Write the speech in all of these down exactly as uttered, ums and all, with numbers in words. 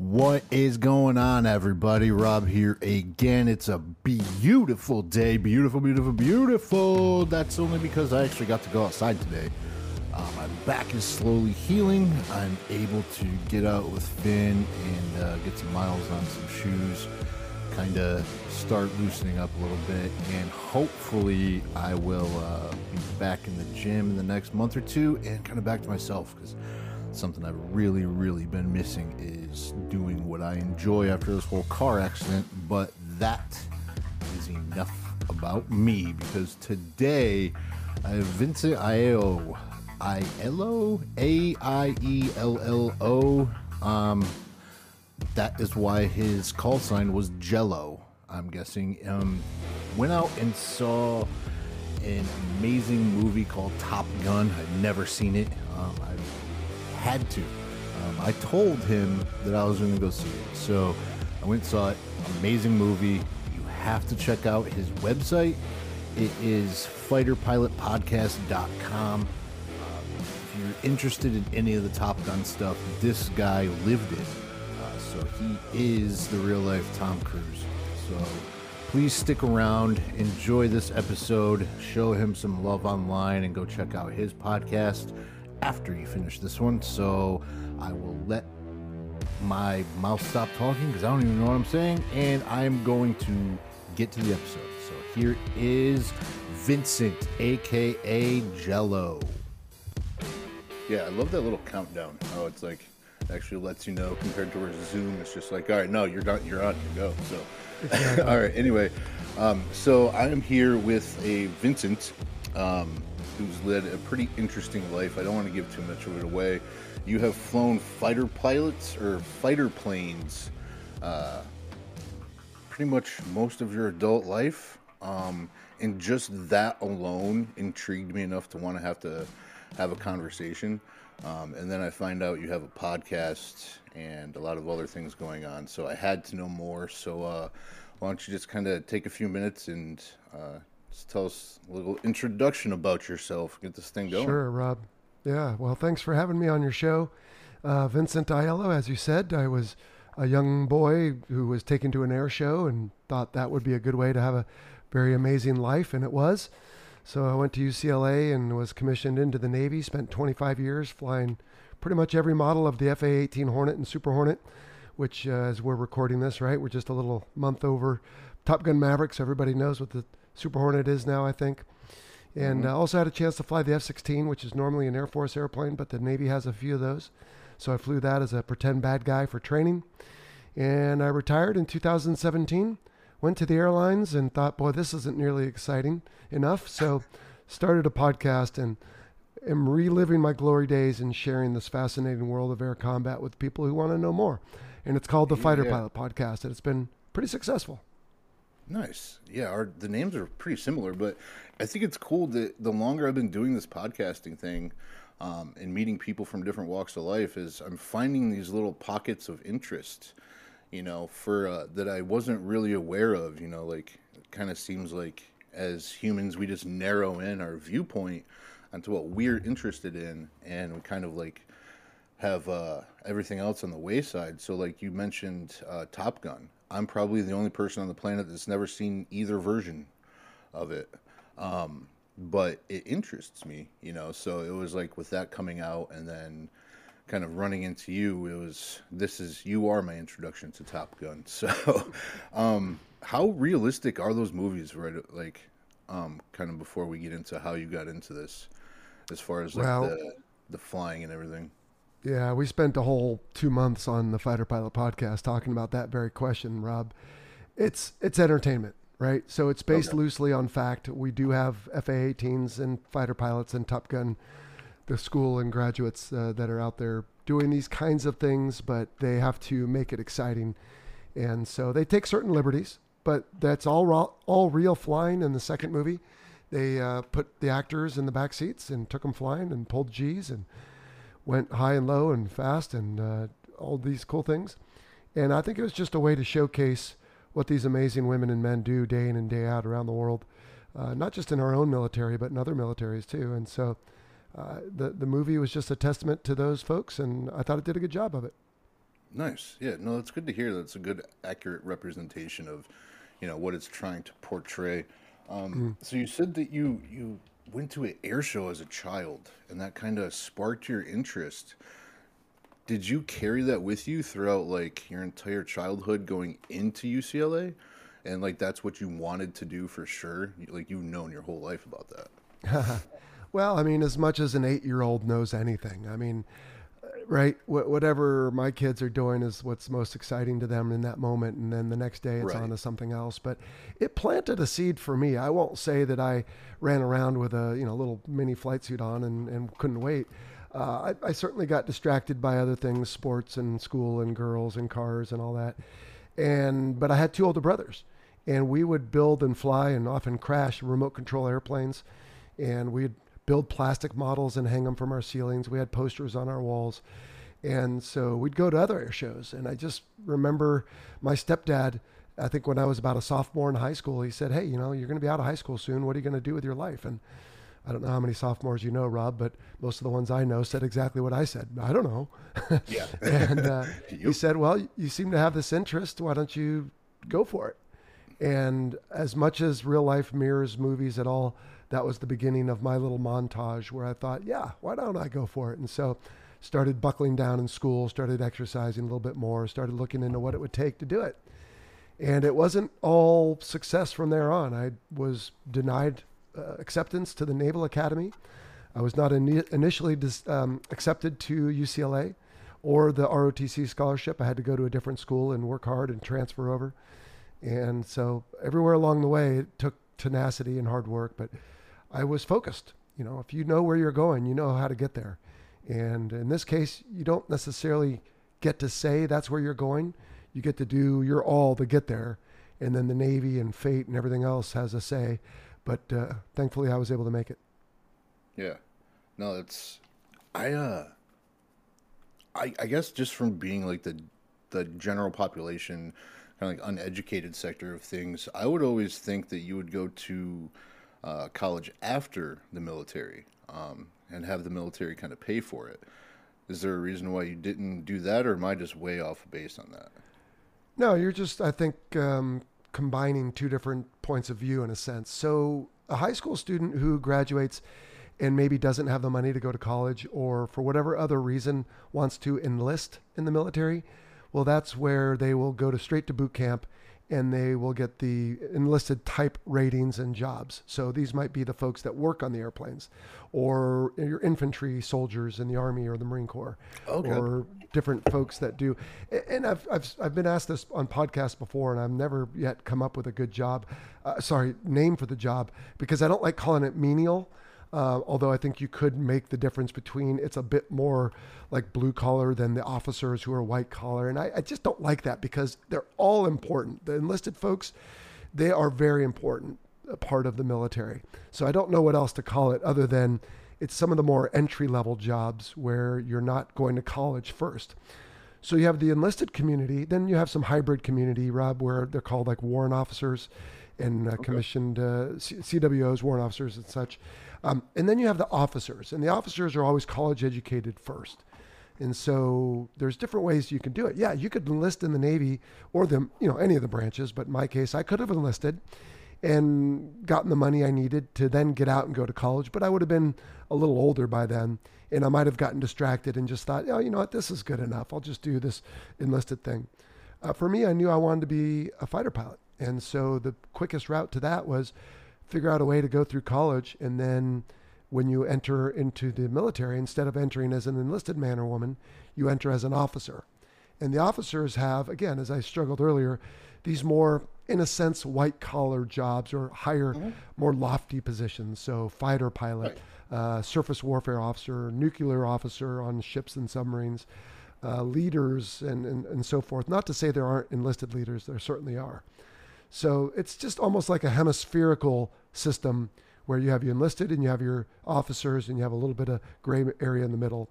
What is going on, everybody? Rob here again. It's a beautiful day. Beautiful, beautiful, beautiful. That's only because I actually got to go outside today. Uh, my back is slowly healing. I'm able to get out with Finn and uh, get some miles on some shoes. Kind of start loosening up a little bit. And hopefully I will uh, be back in the gym in the next month or two and kind of back to myself, because something I've really, really been missing is doing what I enjoy after this whole car accident. But that is enough about me, because today I have Vincent Aiello, Aiello, A I E L L O. Um, that is why his call sign was Jell-o, I'm guessing. Um, went out and saw an amazing movie called Top Gun. I've never seen it. Um, I've had to. Um, I told him that I was going to go see it. So I went and saw it. Amazing movie. You have to check out his website. It is fighter pilot podcast dot com. Uh, if you're interested in any of the Top Gun stuff, this guy lived it. Uh, so he is the real life Tom Cruise. So please stick around. Enjoy this episode. Show him some love online and go check out his podcast after you finish this one. So I will let my mouth stop talking because I don't even know what I'm saying, and I'm going to get to the episode. So here is Vincent, aka Jell-o. Yeah, I love that little countdown. Oh, it's like actually lets you know, compared to where Zoom, it's just like, all right, no, you're not, you're on, you go. So exactly. All right, anyway, um so I am here with a Vincent um who's led a pretty interesting life. I don't want to give too much of it away. You have flown fighter pilots or fighter planes uh, pretty much most of your adult life. Um, and just that alone intrigued me enough to want to have to have a conversation. Um, and then I find out you have a podcast and a lot of other things going on. So I had to know more. So uh, why don't you just kind of take a few minutes and uh, just tell us a little introduction about yourself. Get this thing going. Sure, Rob. Yeah, well, thanks for having me on your show. Uh, Vincent Aiello, as you said, I was a young boy who was taken to an air show and thought that would be a good way to have a very amazing life, and it was. So I went to U C L A and was commissioned into the Navy, spent twenty-five years flying pretty much every model of the F A eighteen Hornet and Super Hornet, which, uh, as we're recording this, right, we're just a little month over Top Gun Maverick, so everybody knows what the Super Hornet is now, I think. And mm-hmm. uh, also had a chance to fly the F sixteen, which is normally an Air Force airplane, but the Navy has a few of those. So I flew that as a pretend bad guy for training. And I retired in two thousand seventeen, went to the airlines and thought, boy, this isn't nearly exciting enough. So started a podcast and am reliving my glory days and sharing this fascinating world of air combat with people who want to know more. And it's called the yeah. Fighter Pilot Podcast, and it's been pretty successful. Nice. Yeah, our, the names are pretty similar, but I think it's cool that the longer I've been doing this podcasting thing um, and meeting people from different walks of life, is I'm finding these little pockets of interest, you know, for uh, that I wasn't really aware of. You know, like, it kind of seems like as humans, we just narrow in our viewpoint onto what we're interested in, and we kind of like have uh, everything else on the wayside. So like you mentioned uh, Top Gun. I'm probably the only person on the planet that's never seen either version of it. Um, but it interests me, you know? So it was like with that coming out and then kind of running into you, it was, this is, you are my introduction to Top Gun. So um, how realistic are those movies, right? Like um, kind of before we get into how you got into this, as far as like well, the, the flying and everything. Yeah, we spent a whole two months on the Fighter Pilot Podcast talking about that very question, Rob. It's it's entertainment, right? So it's based okay. loosely on fact. We do have F A eighteens and fighter pilots and Top Gun, the school and graduates uh, that are out there doing these kinds of things, but they have to make it exciting. And so they take certain liberties, but that's all, raw, all real flying in the second movie. They uh, put the actors in the back seats and took them flying and pulled G's and went high and low and fast and uh, all these cool things. And I think it was just a way to showcase what these amazing women and men do day in and day out around the world, uh, not just in our own military, but in other militaries too. And so uh, the, the movie was just a testament to those folks, and I thought it did a good job of it. Nice. Yeah, no, that's good to hear. That's a good, accurate representation of, you know, what it's trying to portray. Um, mm. So you said that you, you went to an air show as a child, and that kind of sparked your interest. Did you carry that with you throughout, like, your entire childhood going into U C L A? And, like, that's what you wanted to do for sure? Like, you've known your whole life about that. Well, I mean, as much as an eight-year-old knows anything, I mean, right, Wh- whatever my kids are doing is what's most exciting to them in that moment. And then the next day it's right. on to something else. But it planted a seed for me. I won't say that I ran around with a, you know, little mini flight suit on and, and couldn't wait. Uh, I, I certainly got distracted by other things, sports and school and girls and cars and all that. And but I had two older brothers, and we would build and fly and often crash remote control airplanes, and we'd build plastic models and hang them from our ceilings. We had posters on our walls, and so we'd go to other air shows. And I just remember my stepdad, I think when I was about a sophomore in high school, he said, "Hey, you know, you're going to be out of high school soon. What are you going to do with your life?" And I don't know how many sophomores you know, Rob, but most of the ones I know said exactly what I said. I don't know. Yeah. And uh, he said, "Well, you seem to have this interest. Why don't you go for it?" And as much as real life mirrors movies at all, that was the beginning of my little montage where I thought, yeah, why don't I go for it? And so started buckling down in school, started exercising a little bit more, started looking into what it would take to do it. And it wasn't all success from there on. I was denied Uh, acceptance to the Naval Academy. I was not in, initially dis, um, accepted to U C L A or the R O T C scholarship. I had to go to a different school and work hard and transfer over. And so everywhere along the way, it took tenacity and hard work, but I was focused. You know, if you know where you're going, you know how to get there. And in this case, you don't necessarily get to say that's where you're going. You get to do your all to get there. And then the Navy and fate and everything else has a say. But uh, thankfully, I was able to make it. Yeah. No, it's, I, uh, I, I guess just from being like the, the general population, kind of like uneducated sector of things, I would always think that you would go to uh, college after the military um, and have the military kind of pay for it. Is there a reason why you didn't do that, or am I just way off base on that? No, you're just, I think, um, combining two different points of view in a sense. So a high school student who graduates and maybe doesn't have the money to go to college, or for whatever other reason wants to enlist in the military, well, that's where they will go to straight to boot camp, and they will get the enlisted type ratings and jobs. So these might be the folks that work on the airplanes, or your infantry soldiers in the Army or the Marine Corps, okay. or different folks that do. And I've, I've I've been asked this on podcasts before, and I've never yet come up with a good job, uh, sorry, name for the job, because I don't like calling it menial. Uh, although I think you could make the difference between, it's a bit more like blue collar than the officers who are white collar. And I, I just don't like that, because they're all important. The enlisted folks, they are very important a part of the military. So I don't know what else to call it other than it's some of the more entry level jobs where you're not going to college first. So you have the enlisted community, then you have some hybrid community, Rob, where they're called like warrant officers and uh, okay. commissioned uh, C W Os, warrant officers and such. Um, and then you have the officers, and the officers are always college educated first. And so there's different ways you can do it. Yeah, you could enlist in the Navy or the, you know, any of the branches, but in my case, I could have enlisted and gotten the money I needed to then get out and go to college, but I would have been a little older by then, and I might have gotten distracted and just thought, oh, you know what, this is good enough. I'll just do this enlisted thing. Uh, for me, I knew I wanted to be a fighter pilot. And so the quickest route to that was figure out a way to go through college, and then when you enter into the military, instead of entering as an enlisted man or woman, you enter as an officer. And the officers have, again, as I struggled earlier, these more, in a sense, white-collar jobs or higher, mm-hmm. more lofty positions. So fighter pilot, right. uh, surface warfare officer, nuclear officer on ships and submarines, uh, leaders, and, and, and so forth. Not to say there aren't enlisted leaders. There certainly are. So it's just almost like a hemispherical system where you have your enlisted and you have your officers and you have a little bit of gray area in the middle.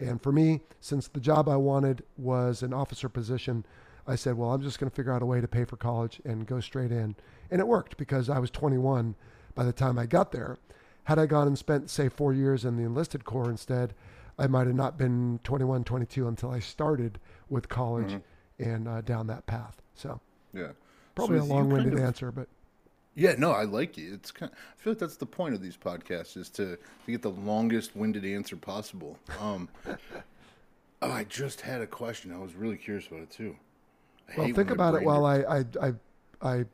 And for me, since the job I wanted was an officer position, I said, well, I'm just going to figure out a way to pay for college and go straight in. And it worked, because I was twenty-one by the time I got there. Had I gone and spent, say, four years in the enlisted corps instead, I might have not been twenty-one, twenty-two until I started with college mm-hmm. and uh, down that path. So yeah, probably so a long-winded kind of, answer, but yeah, no, I like it. It's kind of, I feel like that's the point of these podcasts is to, to get the longest winded answer possible. Um, oh, I just had a question. I was really curious about it too. I well, think about it while I, I, I, I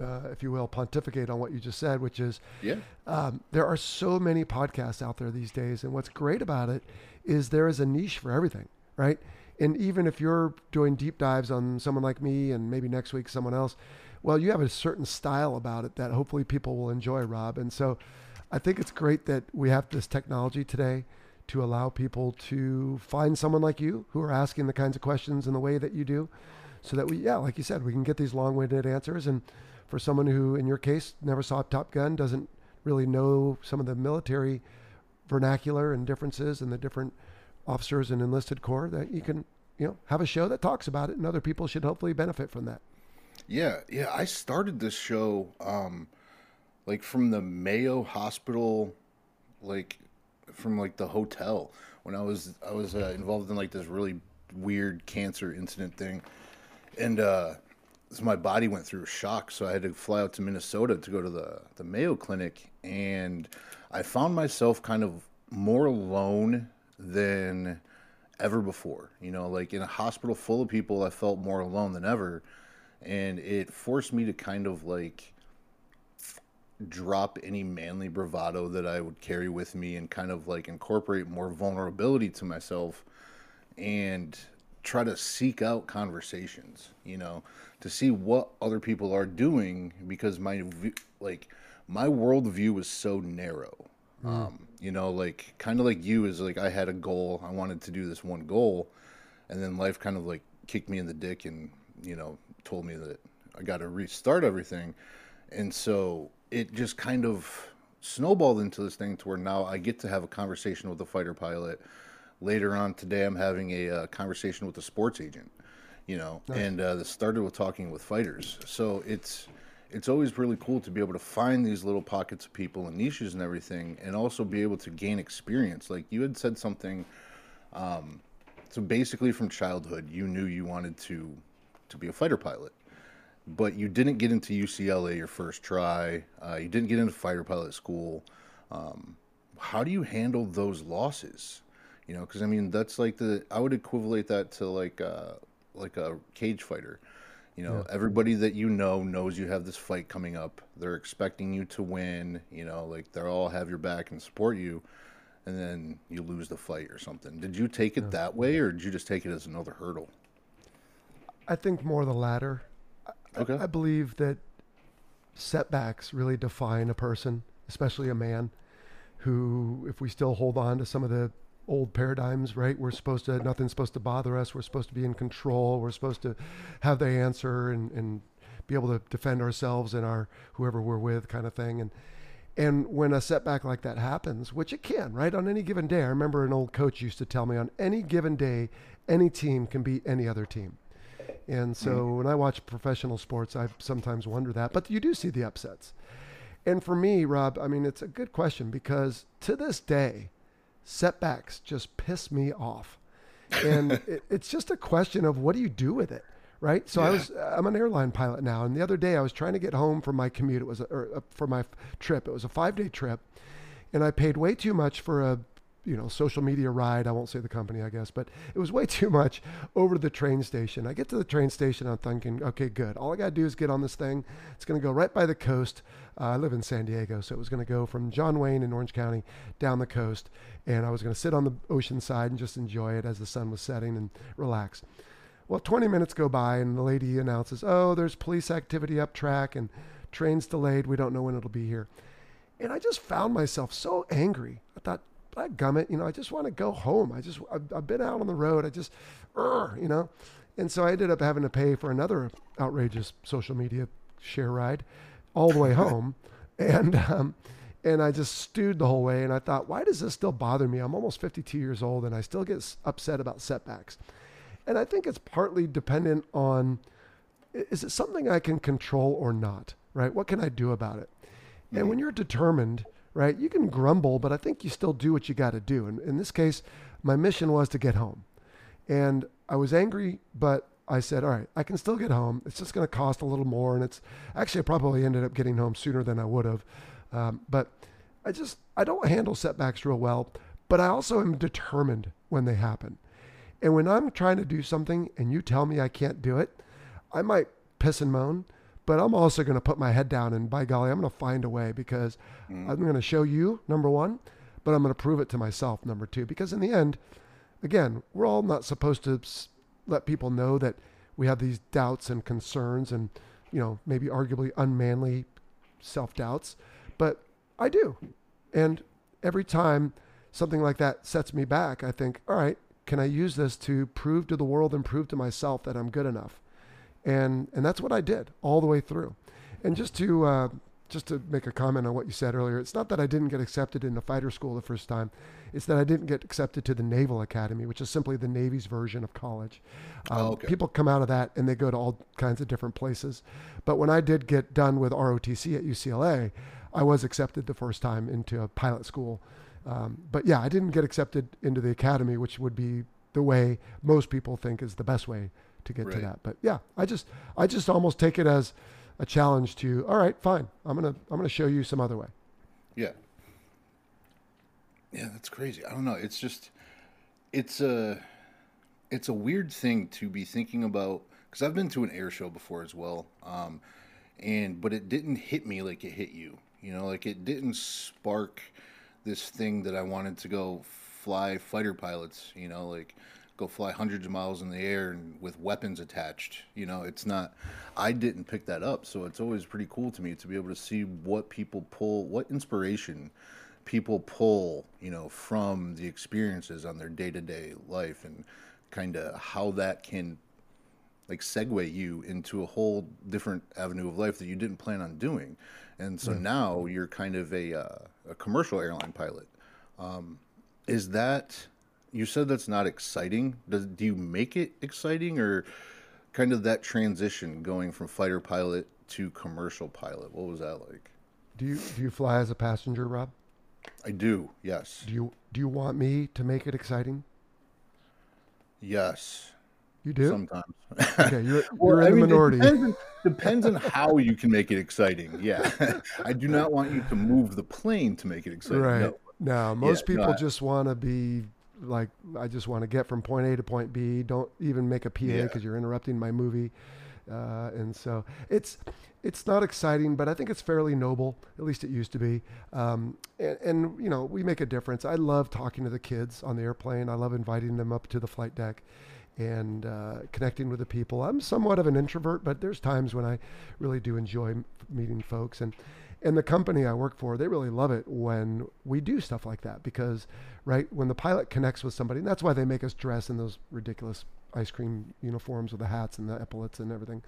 uh, if you will, pontificate on what you just said, which is, yeah, um, there are so many podcasts out there these days. And what's great about it is there is a niche for everything, right? And even if you're doing deep dives on someone like me and maybe next week someone else, well, you have a certain style about it that hopefully people will enjoy, Rob. And so I think it's great that we have this technology today to allow people to find someone like you who are asking the kinds of questions in the way that you do so that we, yeah, like you said, we can get these long-winded answers. And for someone who, in your case, never saw Top Gun, doesn't really know some of the military vernacular and differences and the different officers and enlisted corps, that you can, you know, have a show that talks about it, and other people should hopefully benefit from that. Yeah. Yeah. I started this show, um, like from the Mayo Hospital, like from like the hotel when I was, I was uh, involved in like this really weird cancer incident thing. And, uh, so my body went through a shock. So I had to fly out to Minnesota to go to the, the Mayo Clinic. And I found myself kind of more alone than ever before, you know, like in a hospital full of people, I felt more alone than ever. And it forced me to kind of like drop any manly bravado that I would carry with me and kind of like incorporate more vulnerability to myself and try to seek out conversations, you know, to see what other people are doing, because my, like my worldview was so narrow. Mm. Um, you know, like kind of like you is like, I had a goal. I wanted to do this one goal, and then life kind of like kicked me in the dick and, you know, told me that I got to restart everything. And so it just kind of snowballed into this thing to where now I get to have a conversation with a fighter pilot. Later on today, I'm having a uh, conversation with a sports agent, you know, nice. and uh, this started with talking with fighters. So it's, it's always really cool to be able to find these little pockets of people and niches and everything, and also be able to gain experience. Like you had said something. Um, so basically from childhood, you knew you wanted to, to be a fighter pilot, but you didn't get into U C L A your first try. Uh, you didn't get into fighter pilot school. Um, how do you handle those losses? You know, because I mean, that's like the, I would equivalent that to like a, like a cage fighter. You know, yeah. Everybody that you know knows you have this fight coming up. They're expecting you to win. You know, like they're all have your back and support you, and then you lose the fight or something. Did you take it yeah. that way, or did you just take it as another hurdle? I think more the latter. Okay. I, I believe that setbacks really define a person, especially a man who, if we still hold on to some of the old paradigms, right? We're supposed to, nothing's supposed to bother us. We're supposed to be in control. We're supposed to have the answer and, and be able to defend ourselves and our, whoever we're with kind of thing. And, and when a setback like that happens, which it can, right? On any given day, I remember an old coach used to tell me on any given day, any team can beat any other team. And so mm-hmm. when I watch professional sports, I sometimes wonder that, but you do see the upsets. And for me, Rob, I mean, it's a good question, because to this day, setbacks just piss me off. And it, it's just a question of what do you do with it, right? So yeah. I was, I'm an airline pilot now. And the other day I was trying to get home from my commute. It was a, or for my trip. It was a five day trip, and I paid way too much for a, you know, social media ride. I won't say the company, I guess, but it was way too much over to the train station. I get to the train station, I'm thinking, okay, good. All I got to do is get on this thing. It's going to go right by the coast. Uh, I live in San Diego, so it was going to go from John Wayne in Orange County down the coast. And I was going to sit on the ocean side and just enjoy it as the sun was setting and relax. Well, twenty minutes go by and the lady announces, oh, there's police activity up track and train's delayed. We don't know when it'll be here. And I just found myself so angry. I thought, I gum it, you know, I just want to go home. I just, I've, I've been out on the road. I just, uh, you know, and so I ended up having to pay for another outrageous social media share ride all the way home. and, um, and I just stewed the whole way. And I thought, why does this still bother me? I'm almost fifty-two years old and I still get upset about setbacks. And I think it's partly dependent on, is it something I can control or not? Right? What can I do about it? Mm-hmm. And when you're determined, right? You can grumble, but I think you still do what you got to do. And in this case, my mission was to get home. And I was angry, but I said, all right, I can still get home. It's just going to cost a little more. And it's actually, I probably ended up getting home sooner than I would have. Um, but I just, I don't handle setbacks real well, but I also am determined when they happen. And when I'm trying to do something and you tell me I can't do it, I might piss and moan, but I'm also going to put my head down and by golly, I'm going to find a way because mm. I'm going to show you, number one, but I'm going to prove it to myself, number two, because in the end, again, we're all not supposed to let people know that we have these doubts and concerns and, you know, maybe arguably unmanly self-doubts, but I do. And every time something like that sets me back, I think, all right, can I use this to prove to the world and prove to myself that I'm good enough? And and that's what I did all the way through. And just to uh, just to make a comment on what you said earlier, it's not that I didn't get accepted into fighter school the first time. It's that I didn't get accepted to the Naval Academy, which is simply the Navy's version of college. Um, oh, okay. People come out of that and they go to all kinds of different places. But when I did get done with R O T C at U C L A, I was accepted the first time into a pilot school. Um, but yeah, I didn't get accepted into the academy, which would be the way most people think is the best way to get right to that. But yeah, I just, I just almost take it as a challenge to, all right, fine. I'm going to, I'm going to show you some other way. Yeah. Yeah. That's crazy. I don't know. It's just, it's a, it's a weird thing to be thinking about because I've been to an air show before as well. Um, and, but it didn't hit me like it hit you, you know, like it didn't spark this thing that I wanted to go fly fighter pilots, you know, like go fly hundreds of miles in the air and with weapons attached. You know, it's not, I didn't pick that up. So it's always pretty cool to me to be able to see what people pull, what inspiration people pull, you know, from the experiences on their day-to-day life and kind of how that can like segue you into a whole different avenue of life that you didn't plan on doing. And so yeah. now you're kind of a, uh, a commercial airline pilot. Um, is that, you said that's not exciting. Does, do you make it exciting or kind of that transition going from fighter pilot to commercial pilot? What was that like? Do you do you fly as a passenger, Rob? I do, yes. Do you do you want me to make it exciting? Yes. You do? Sometimes. Okay, you're, well, you're in I the mean, minority. It depends, depends on how you can make it exciting. Yeah. I do not want you to move the plane to make it exciting. Right. No, no most yeah, people no, I, just want to be... like, I just want to get from point A to point B. Don't even make a P A because yeah. you're interrupting my movie. Uh, and so it's, it's not exciting, but I think it's fairly noble. At least it used to be. Um, and, and, you know, we make a difference. I love talking to the kids on the airplane. I love inviting them up to the flight deck and uh, connecting with the people. I'm somewhat of an introvert, but there's times when I really do enjoy meeting folks. And, And the company I work for, they really love it when we do stuff like that because, right, when the pilot connects with somebody, and that's why they make us dress in those ridiculous ice cream uniforms with the hats and the epaulets and everything.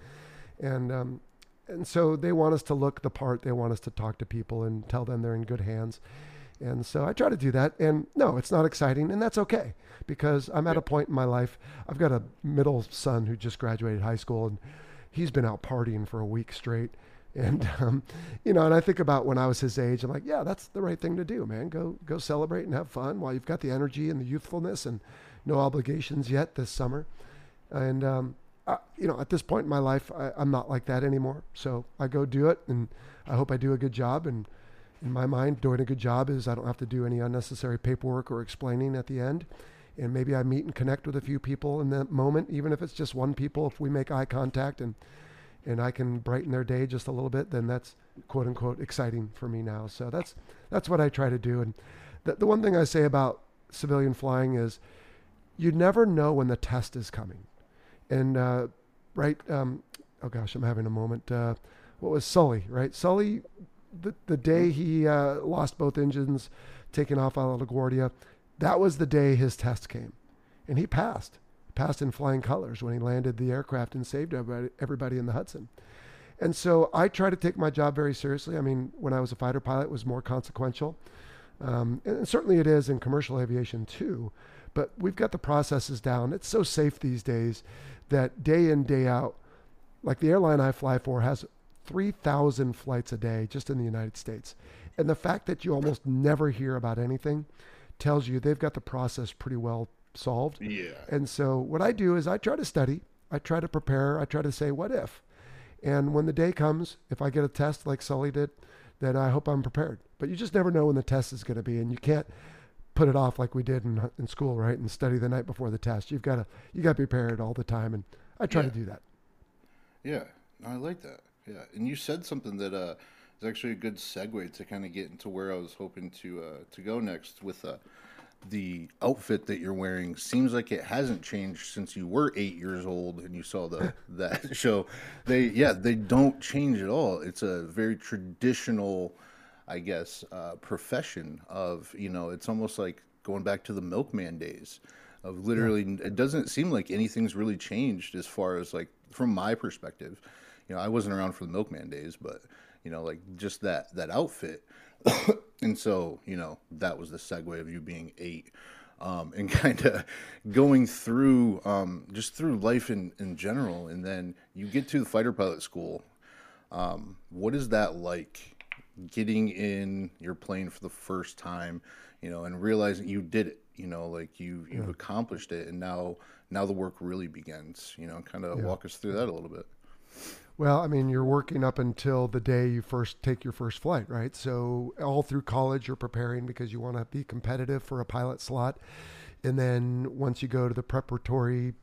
And um, and so they want us to look the part. They want us to talk to people and tell them they're in good hands. And so I try to do that. And no, it's not exciting. And that's okay because I'm at a point in my life. I've got a middle son who just graduated high school, and he's been out partying for a week straight. And, um, you know, and I think about when I was his age, I'm like, yeah, that's the right thing to do, man. Go, go celebrate and have fun while you've got the energy and the youthfulness and no obligations yet this summer. And, um, I, you know, at this point in my life, I, I'm not like that anymore. So I go do it and I hope I do a good job. And in my mind, doing a good job is I don't have to do any unnecessary paperwork or explaining at the end. And maybe I meet and connect with a few people in that moment, even if it's just one people, if we make eye contact and and I can brighten their day just a little bit, then that's quote unquote exciting for me now. So that's, that's what I try to do. And the, the one thing I say about civilian flying is you never know when the test is coming. And, uh, right. Um, oh gosh, I'm having a moment. Uh, what was Sully, right? Sully, the, the day he, uh, lost both engines taking off out of LaGuardia, that was the day his test came and he passed. passed in flying colors when he landed the aircraft and saved everybody, everybody in the Hudson. And so I try to take my job very seriously. I mean, when I was a fighter pilot, it was more consequential. Um, and certainly it is in commercial aviation too, but we've got the processes down. It's so safe these days that day in, day out, like the airline I fly for has three thousand flights a day just in the United States. And the fact that you almost never hear about anything tells you they've got the process pretty well solved. Yeah. And so what I do is I try to study. I try to prepare. I try to say, what if? And when the day comes, if I get a test like Sully did, then I hope I'm prepared. But you just never know when the test is going to be. And you can't put it off like we did in, in school, right? And study the night before the test. You've got to, you got to be prepared all the time. And I try yeah. to do that. Yeah. I like that. Yeah. And you said something that uh, is actually a good segue to kind of get into where I was hoping to uh, to go next with uh, the outfit that you're wearing. Seems like it hasn't changed since you were eight years old and you saw the that show. They, yeah, they don't change at all. It's a very traditional, I guess, uh, profession of, you know, it's almost like going back to the milkman days of literally, yeah. It doesn't seem like anything's really changed as far as like, from my perspective. You know, I wasn't around for the milkman days, but, you know, like just that, that outfit. And so, you know, that was the segue of you being eight um, and kind of going through um, just through life in, in general. And then you get to the fighter pilot school. Um, what is that like getting in your plane for the first time, you know, and realizing you did it, you know, like you, you've yeah. accomplished it. And now, now the work really begins, you know, kind of yeah. walk us through that a little bit. Well, I mean, you're working up until the day you first take your first flight, right? So all through college, you're preparing because you want to be competitive for a pilot slot. And then once you go to the preparatory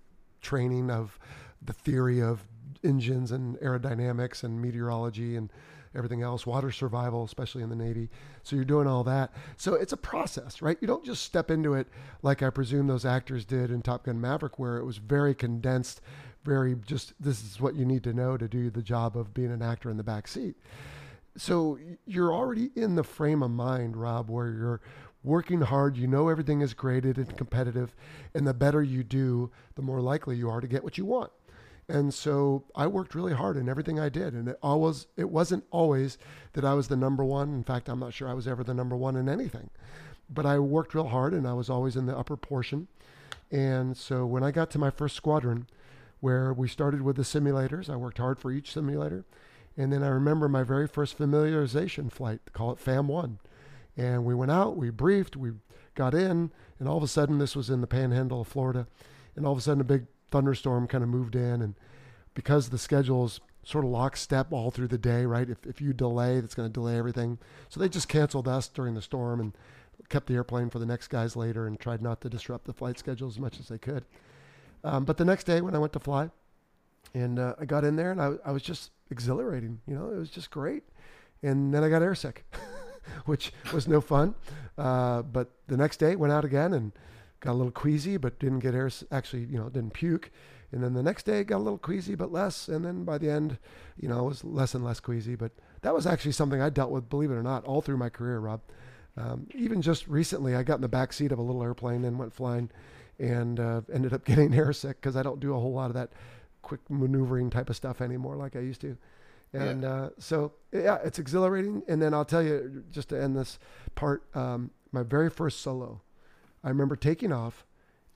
training of the theory of engines and aerodynamics and meteorology and everything else, water survival, especially in the Navy. So you're doing all that. So it's a process, right? You don't just step into it like I presume those actors did in Top Gun Maverick, where it was very condensed, very just, this is what you need to know to do the job of being an actor in the back seat. So you're already in the frame of mind, Rob, where you're working hard, you know everything is graded and competitive, and the better you do, the more likely you are to get what you want. And so I worked really hard in everything I did, and it always, it wasn't always that I was the number one. In fact, I'm not sure I was ever the number one in anything, but I worked real hard and I was always in the upper portion. And so when I got to my first squadron, where we started with the simulators. I worked hard for each simulator. And then I remember my very first familiarization flight, call it FAM one. And we went out, we briefed, we got in, and all of a sudden, this was in the panhandle of Florida, and all of a sudden a big thunderstorm kind of moved in. And because the schedule's sort of lockstep all through the day, right? If, if you delay, that's gonna delay everything. So they just canceled us during the storm and kept the airplane for the next guys later and tried not to disrupt the flight schedule as much as they could. Um, but the next day when I went to fly and uh, I got in there and I, I was just exhilarating, you know, it was just great. And then I got airsick, which was no fun. Uh, but the next day went out again and got a little queasy, but didn't get air, actually, you know, didn't puke. And then the next day got a little queasy, but less. And then by the end, you know, it was less and less queasy, but that was actually something I dealt with, believe it or not, all through my career, Rob. Um, even just recently, I got in the back seat of a little airplane and went flying. And uh, ended up getting airsick because I don't do a whole lot of that quick maneuvering type of stuff anymore like I used to. And yeah. Uh, so, yeah, it's exhilarating. And then I'll tell you, just to end this part, um, my very first solo, I remember taking off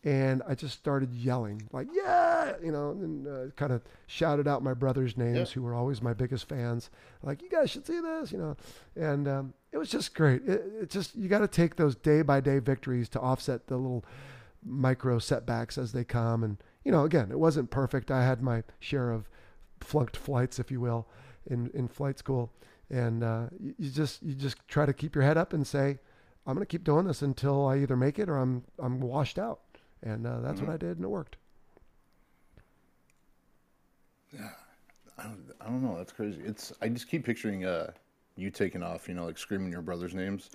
and I just started yelling like, yeah, you know, and uh, kind of shouted out my brother's names yeah. who were always my biggest fans. Like, you guys should see this, you know, and um, it was just great. It, it just, you got to take those day by day victories to offset the little micro setbacks as they come. And, you know, again, it wasn't perfect. I had my share of flunked flights, if you will, in, in flight school. And, uh, you, you just, you just try to keep your head up and say, I'm going to keep doing this until I either make it or I'm, I'm washed out. And, uh, that's mm-hmm. what I did. And it worked. Yeah. I don't, I don't know. That's crazy. It's, I just keep picturing, uh, you taking off, you know, like screaming your brother's names.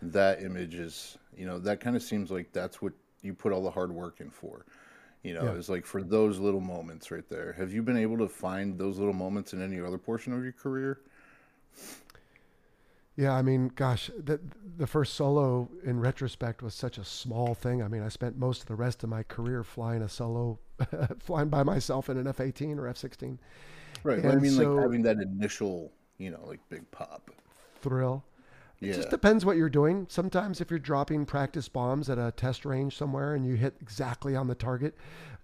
That image is, you know, that kind of seems like that's what you put all the hard work in for, you know, yeah. It's like for those little moments right there. Have you been able to find those little moments in any other portion of your career? Yeah. I mean, gosh, the, the first solo in retrospect was such a small thing. I mean, I spent most of the rest of my career flying a solo, flying by myself in an F eighteen or F sixteen. Right. And I mean, so, like having that initial, you know, like big pop thrill. Yeah. It just depends what you're doing. Sometimes if you're dropping practice bombs at a test range somewhere and you hit exactly on the target,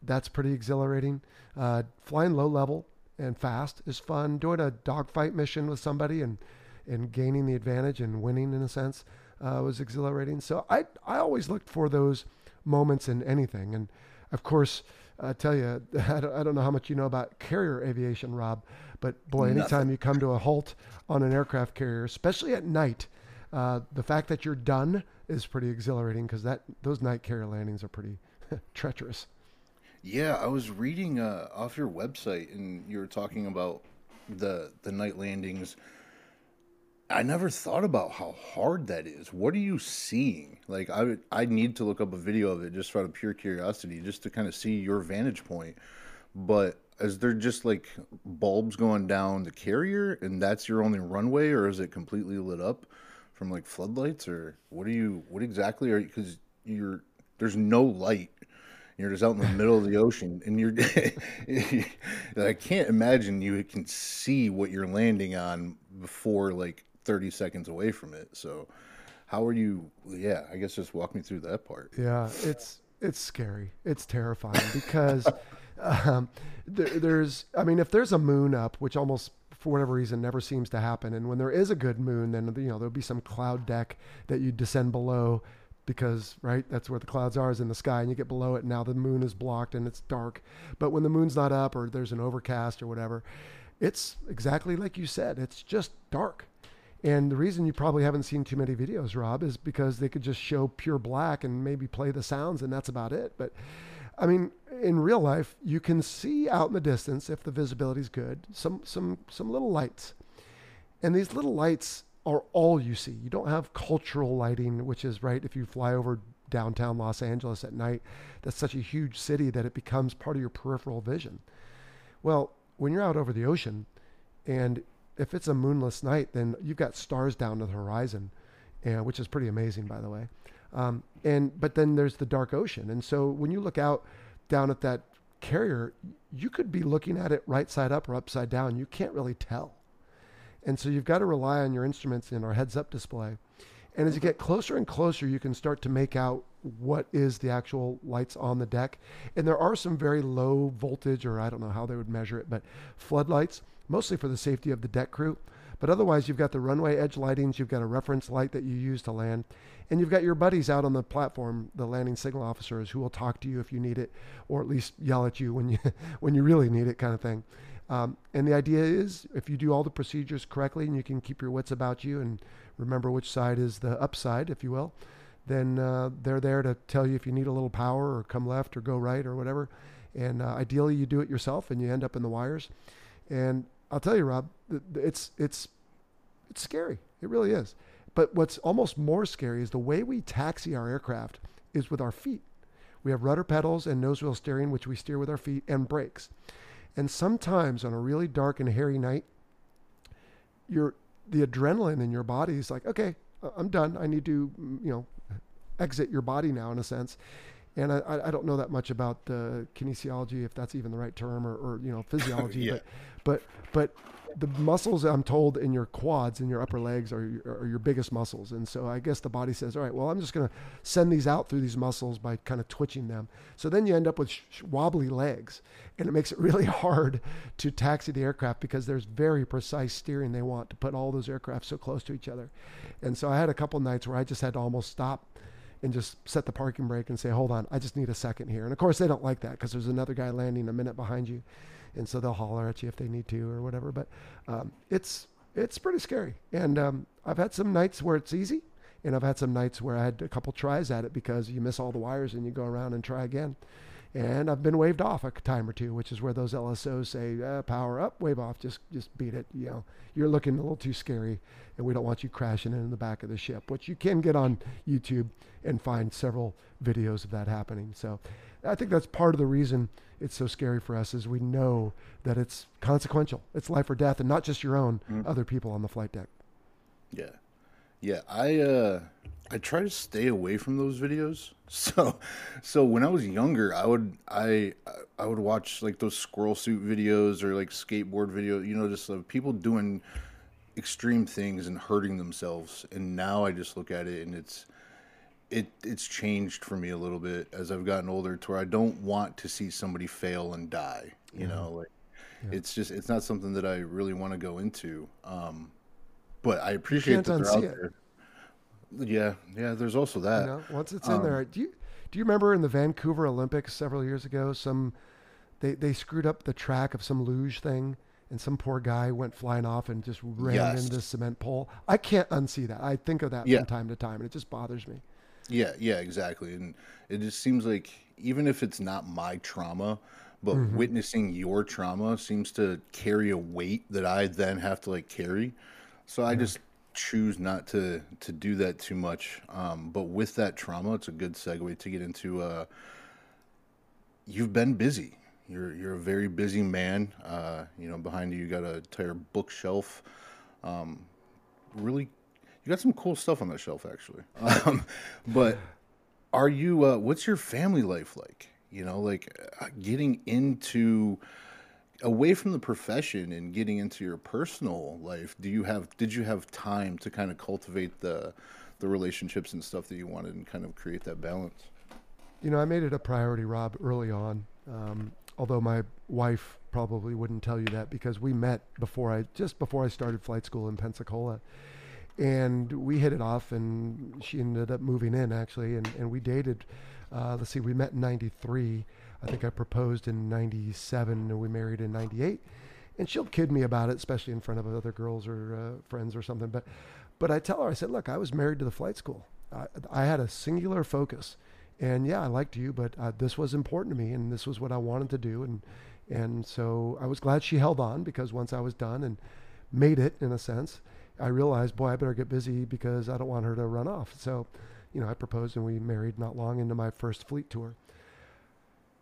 that's pretty exhilarating. Uh, flying low level and fast is fun. Doing a dogfight mission with somebody and and gaining the advantage and winning, in a sense, uh, was exhilarating. So I I always looked for those moments in anything. And of course, I tell you, I don't, I don't know how much you know about carrier aviation, Rob, but boy, anytime Nothing. you come to a halt on an aircraft carrier, especially at night, uh, the fact that you're done is pretty exhilarating, because that those night carrier landings are pretty treacherous. Yeah, I was reading uh, off your website, and you were talking about the the night landings. I never thought about how hard that is. What are you seeing? Like, I would, I need to look up a video of it just out of pure curiosity, just to kind of see your vantage point. But is there just like bulbs going down the carrier, and that's your only runway, or is it completely lit up from like floodlights, or what are you? What exactly are you? Because you're there's no light. You're just out in the middle of the ocean, and you're. I can't imagine you can see what you're landing on before like thirty seconds away from it. So how are you? Yeah, I guess just walk me through that part. Yeah, it's it's scary. It's terrifying, because um, there, there's, I mean, if there's a moon up, which almost for whatever reason never seems to happen, and when there is a good moon, then, you know, there'll be some cloud deck that you descend below, because, right, that's where the clouds are, is in the sky, and you get below it, and now the moon is blocked and it's dark. But when the moon's not up, or there's an overcast or whatever, it's exactly like you said. It's just dark. And the reason you probably haven't seen too many videos, Rob, is because they could just show pure black and maybe play the sounds, and that's about it. But I mean, in real life, you can see out in the distance, if the visibility's good, some some some little lights. And these little lights are all you see. You don't have cultural lighting, which is, right, if you fly over downtown Los Angeles at night, that's such a huge city that it becomes part of your peripheral vision. Well, when you're out over the ocean, and if it's a moonless night, then you've got stars down to the horizon, and which is pretty amazing, by the way. Um, and but then there's the dark ocean. And so when you look out down at that carrier, you could be looking at it right side up or upside down. You can't really tell. And so you've got to rely on your instruments in our heads-up display. And as you get closer and closer, you can start to make out what is the actual lights on the deck. And there are some very low voltage, or I don't know how they would measure it, but floodlights, mostly for the safety of the deck crew. But otherwise, you've got the runway edge lightings, you've got a reference light that you use to land, and you've got your buddies out on the platform, the landing signal officers, who will talk to you if you need it, or at least yell at you when you when you really need it, kind of thing. Um, and the idea is, if you do all the procedures correctly and you can keep your wits about you and remember which side is the upside, if you will, then uh, they're there to tell you if you need a little power, or come left or go right or whatever. And uh, ideally, you do it yourself and you end up in the wires. And I'll tell you, Rob, it's it's it's scary. It really is. But what's almost more scary is the way we taxi our aircraft is with our feet. We have rudder pedals and nose wheel steering, which we steer with our feet, and brakes. And sometimes on a really dark and hairy night, your the adrenaline in your body is like, okay, I'm done. I need to, you know, exit your body now, in a sense. And I, I don't know that much about uh, kinesiology, if that's even the right term, or, or you know, physiology. yeah. but, but but the muscles, I'm told, in your quads, in your upper legs, are your, are your biggest muscles. And so I guess the body says, all right, well, I'm just going to send these out through these muscles by kind of twitching them. So then you end up with sh- sh- wobbly legs, and it makes it really hard to taxi the aircraft, because there's very precise steering they want to put all those aircraft so close to each other. And so I had a couple nights where I just had to almost stop and just set the parking brake and say, hold on, I just need a second here. And of course, they don't like that, because there's another guy landing a minute behind you. And so they'll holler at you if they need to, or whatever. But um, it's it's pretty scary. And um, I've had some nights where it's easy, and I've had some nights where I had a couple tries at it, because you miss all the wires and you go around and try again. And I've been waved off a time or two, which is where those L S Os say, uh, power up, wave off, just just beat it. You know, you're looking a little too scary, and we don't want you crashing in the back of the ship, which you can get on YouTube and find several videos of that happening. So I think that's part of the reason it's so scary for us, is we know that it's consequential. It's life or death, and not just your own, mm-hmm. other people on the flight deck. Yeah. Yeah, I uh, I try to stay away from those videos. So, so when I was younger, I would I I would watch like those squirrel suit videos, or like skateboard videos, you know, just of people doing extreme things and hurting themselves. And now I just look at it, and it's it it's changed for me a little bit as I've gotten older, to where I don't want to see somebody fail and die. You mm-hmm. know, like yeah. it's just, it's not something that I really want to go into. Um, but I appreciate that they're out there. It. Yeah. Yeah. There's also that. You know, once it's um, in there, do you, do you remember in the Vancouver Olympics several years ago, some, they, they screwed up the track of some luge thing and some poor guy went flying off and just ran yes. into the cement pole. I can't unsee that. I think of that yeah. from time to time and it just bothers me. Yeah. Yeah, exactly. And it just seems like, even if it's not my trauma, but mm-hmm. witnessing your trauma seems to carry a weight that I then have to like carry. So I yeah. just choose not to, to do that too much. Um, but with that trauma, it's a good segue to get into, uh, you've been busy. You're, you're a very busy man. Uh, you know, behind you, you got an entire bookshelf. Um, really, you got some cool stuff on that shelf actually. Um, but are you, uh, what's your family life like? You know, like uh, getting into, away from the profession and getting into your personal life, do you have, did you have time to kind of cultivate the, the relationships and stuff that you wanted and kind of create that balance? You know, I made it a priority, Rob, early on. Um, although my wife probably wouldn't tell you that because we met before I, just before I started flight school in Pensacola. And we hit it off and she ended up moving in actually. And, and we dated, uh, let's see, we met in ninety-three. I think I proposed in ninety-seven and we married in ninety-eight. And she'll kid me about it, especially in front of other girls or uh, friends or something. But, but I tell her, I said, look, I was married to the flight school. I, I had a singular focus and yeah, I liked you, but uh, this was important to me and this was what I wanted to do. And, and so I was glad she held on because once I was done and made it in a sense, I realized, boy, I better get busy because I don't want her to run off. So, you know, I proposed and we married not long into my first fleet tour.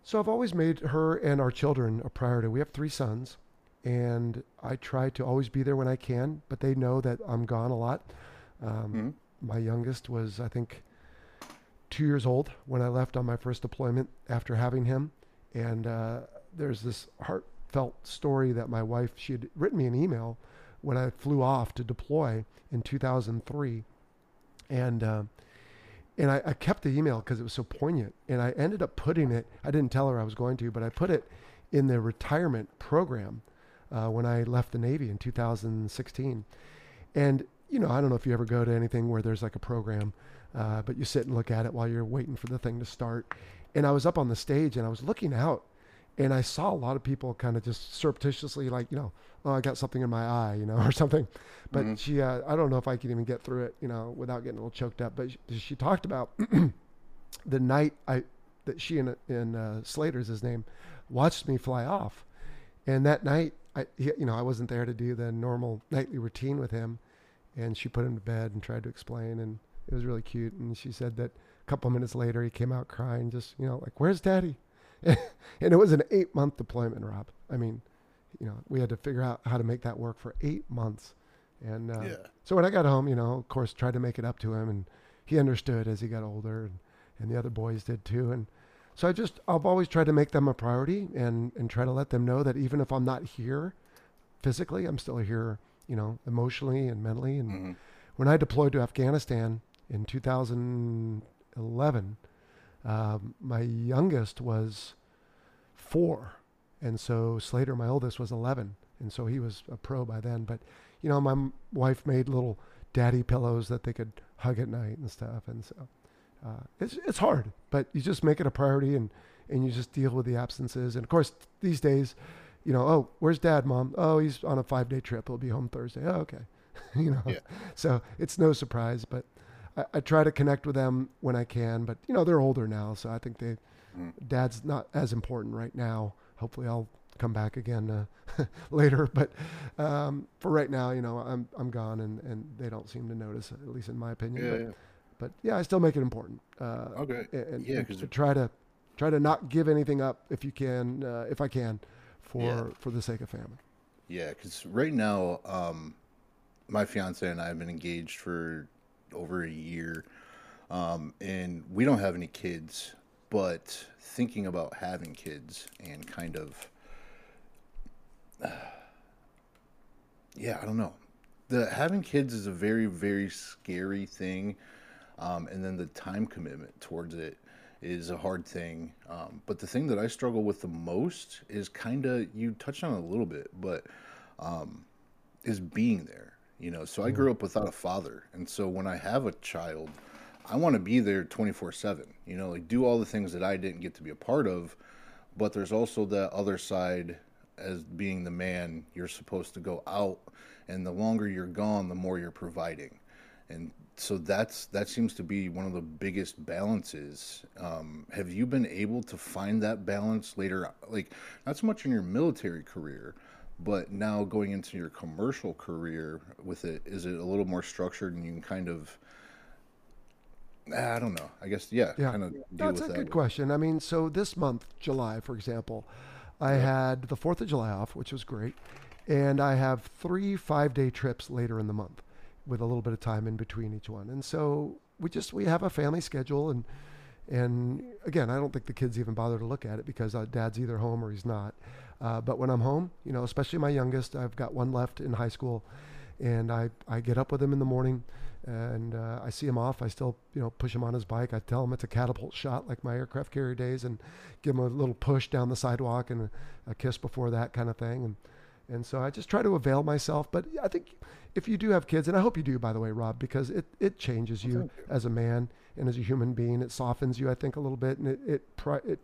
So I've always made her and our children a priority. We have three sons and I try to always be there when I can, but they know that I'm gone a lot. Um, mm-hmm. My youngest was, I think, two years old when I left on my first deployment after having him. And uh, there's this heartfelt story that my wife, she had written me an email when I flew off to deploy in two thousand three. And uh, and I, I kept the email because it was so poignant. And I ended up putting it, I didn't tell her I was going to, but I put it in the retirement program uh, when I left the Navy in two thousand sixteen. And, you know, I don't know if you ever go to anything where there's like a program, uh, but you sit and look at it while you're waiting for the thing to start. And I was up on the stage and I was looking out and I saw a lot of people kind of just surreptitiously like, you know, oh, I got something in my eye, you know, or something. But mm-hmm. she, uh, I don't know if I can even get through it, you know, without getting a little choked up. But she, she talked about the night I that she and, and uh, Slater's his name, watched me fly off. And that night, I, he, you know, I wasn't there to do the normal nightly routine with him. And she put him to bed and tried to explain. And it was really cute. And she said that a couple of minutes later, he came out crying, just, you know, like, where's daddy? And it was an eight-month deployment, Rob. I mean, you know, we had to figure out how to make that work for eight months. And uh, yeah. so when I got home, you know, of course, tried to make it up to him. And he understood as he got older and, and the other boys did too. And so I just, I've always tried to make them a priority and, and try to let them know that even if I'm not here physically, I'm still here, you know, emotionally and mentally. And mm-hmm. when I deployed to Afghanistan in two thousand eleven, um, my youngest was four. And so Slater, my oldest, was eleven. And so he was a pro by then. But, you know, my wife made little daddy pillows that they could hug at night and stuff. And so uh, it's it's hard, but you just make it a priority and, and you just deal with the absences. And, of course, these days, you know, oh, where's dad, mom? Oh, he's on a five-day trip. He'll be home Thursday. Oh, okay. you know, yeah. So it's no surprise. But I, I try to connect with them when I can. But, you know, they're older now, so I think they mm. dad's not as important right now. Hopefully I'll come back again uh, later, but um, for right now, you know, I'm I'm gone, and, and they don't seem to notice, at least in my opinion. Yeah, but, yeah. but yeah, I still make it important. Uh, okay. And, yeah, and to try to try to not give anything up if you can, uh, if I can, for yeah. for the sake of family. Yeah, because right now, um, my fiance and I have been engaged for over a year, um, and we don't have any kids. But thinking about having kids and kind of, uh, yeah, I don't know. The having kids is a very, very scary thing. Um, and then the time commitment towards it is a hard thing. Um, but the thing that I struggle with the most is kind of, you touched on it a little bit, but um, is being there, you know? So I grew up without a father. And so when I have a child, I want to be there twenty-four seven, you know, like do all the things that I didn't get to be a part of. But there's also that other side as being the man, you're supposed to go out, and the longer you're gone, the more you're providing. And so that's, that seems to be one of the biggest balances. Um, have you been able to find that balance later? Like, not so much in your military career, but now going into your commercial career with it, is it a little more structured and you can kind of, I don't know, I guess, yeah. yeah. Kind of deal That's with a that good way. question. I mean, so this month, July, for example, I yeah. had the fourth of July off, which was great. And I have three five-day trips later in the month, with a little bit of time in between each one. And so we just, we have a family schedule. And, and again, I don't think the kids even bother to look at it because dad's either home or he's not. Uh, but when I'm home, you know, especially my youngest, I've got one left in high school, and I, I get up with him in the morning, and uh, I see him off. I still, you know, push him on his bike. I tell him it's a catapult shot, like my aircraft carrier days, and give him a little push down the sidewalk and a, a kiss before that kind of thing. And, And so I just try to avail myself. But I think if you do have kids, and I hope you do, by the way, Rob, because it, it changes you as a man and as a human being. It softens you, I think, a little bit. And it it, it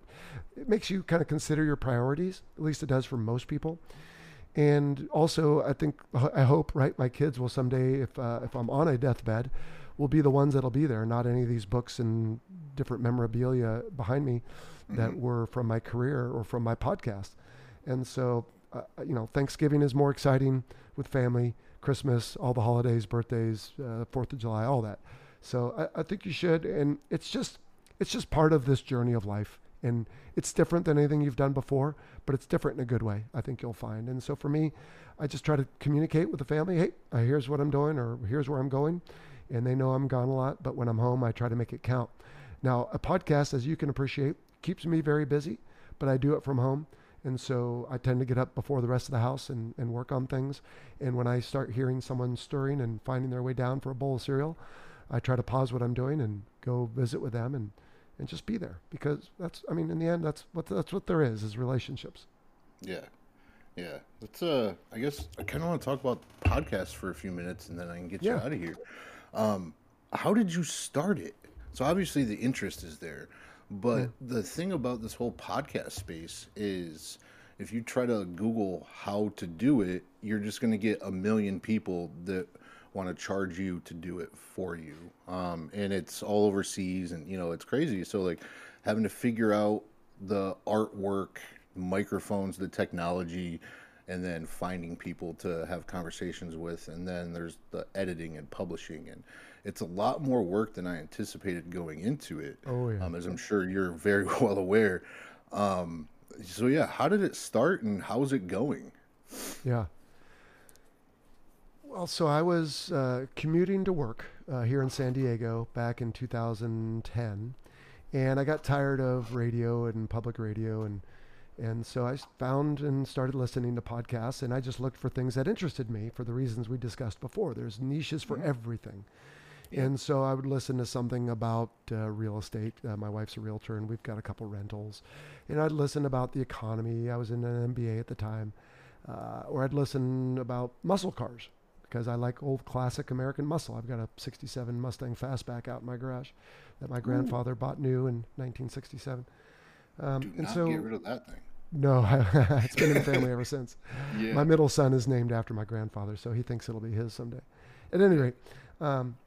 it makes you kind of consider your priorities. At least it does for most people. And also, I think, I hope, right, my kids will someday, if uh, if I'm on a deathbed, will be the ones that'll be there, not any of these books and different memorabilia behind me that mm-hmm. were from my career or from my podcast. And so... Uh, you know, Thanksgiving is more exciting with family, Christmas, all the holidays, birthdays, uh, fourth of July, all that. So I, I think you should. And it's just, it's just part of this journey of life. And it's different than anything you've done before, but it's different in a good way, I think you'll find. And so for me, I just try to communicate with the family. Hey, uh, here's what I'm doing, or here's where I'm going. And they know I'm gone a lot, but when I'm home, I try to make it count. Now, a podcast, as you can appreciate, keeps me very busy, but I do it from home. And so I tend to get up before the rest of the house and, and work on things. And when I start hearing someone stirring and finding their way down for a bowl of cereal, I try to pause what I'm doing and go visit with them and, and just be there. Because that's, I mean, in the end, that's what that's what there is, is relationships. Yeah. Yeah. Let's, uh, I guess I kind of want to talk about podcasts for a few minutes, and then I can get yeah. you out of here. Um, how did you start it? So obviously the interest is there. But yeah. the thing about this whole podcast space is if you try to Google how to do it, you're just going to get a million people that want to charge you to do it for you. Um, and it's all overseas, and, you know, it's crazy. So, like, having to figure out the artwork, microphones, the technology, and then finding people to have conversations with. And then there's the editing and publishing, and it's a lot more work than I anticipated going into it. Oh, yeah. Um, as I'm sure you're very well aware. Um, so yeah, how did it start and how's it going? Yeah. Well, so I was uh, commuting to work uh, here in San Diego back in two thousand ten, and I got tired of radio and public radio, and and so I found and started listening to podcasts, and I just looked for things that interested me for the reasons we discussed before. There's niches for everything. Yeah. And so I would listen to something about uh, real estate. Uh, my wife's a realtor, and we've got a couple rentals. And I'd listen about the economy. I was in an M B A at the time. Uh, or I'd listen about muscle cars, because I like old classic American muscle. I've got a sixty-seven Mustang Fastback out in my garage that my grandfather Ooh. bought new in nineteen sixty-seven. Um, Do and not so, get rid of that thing. No, it's been in the family ever since. Yeah. My middle son is named after my grandfather, so he thinks it'll be his someday. At any rate... Um,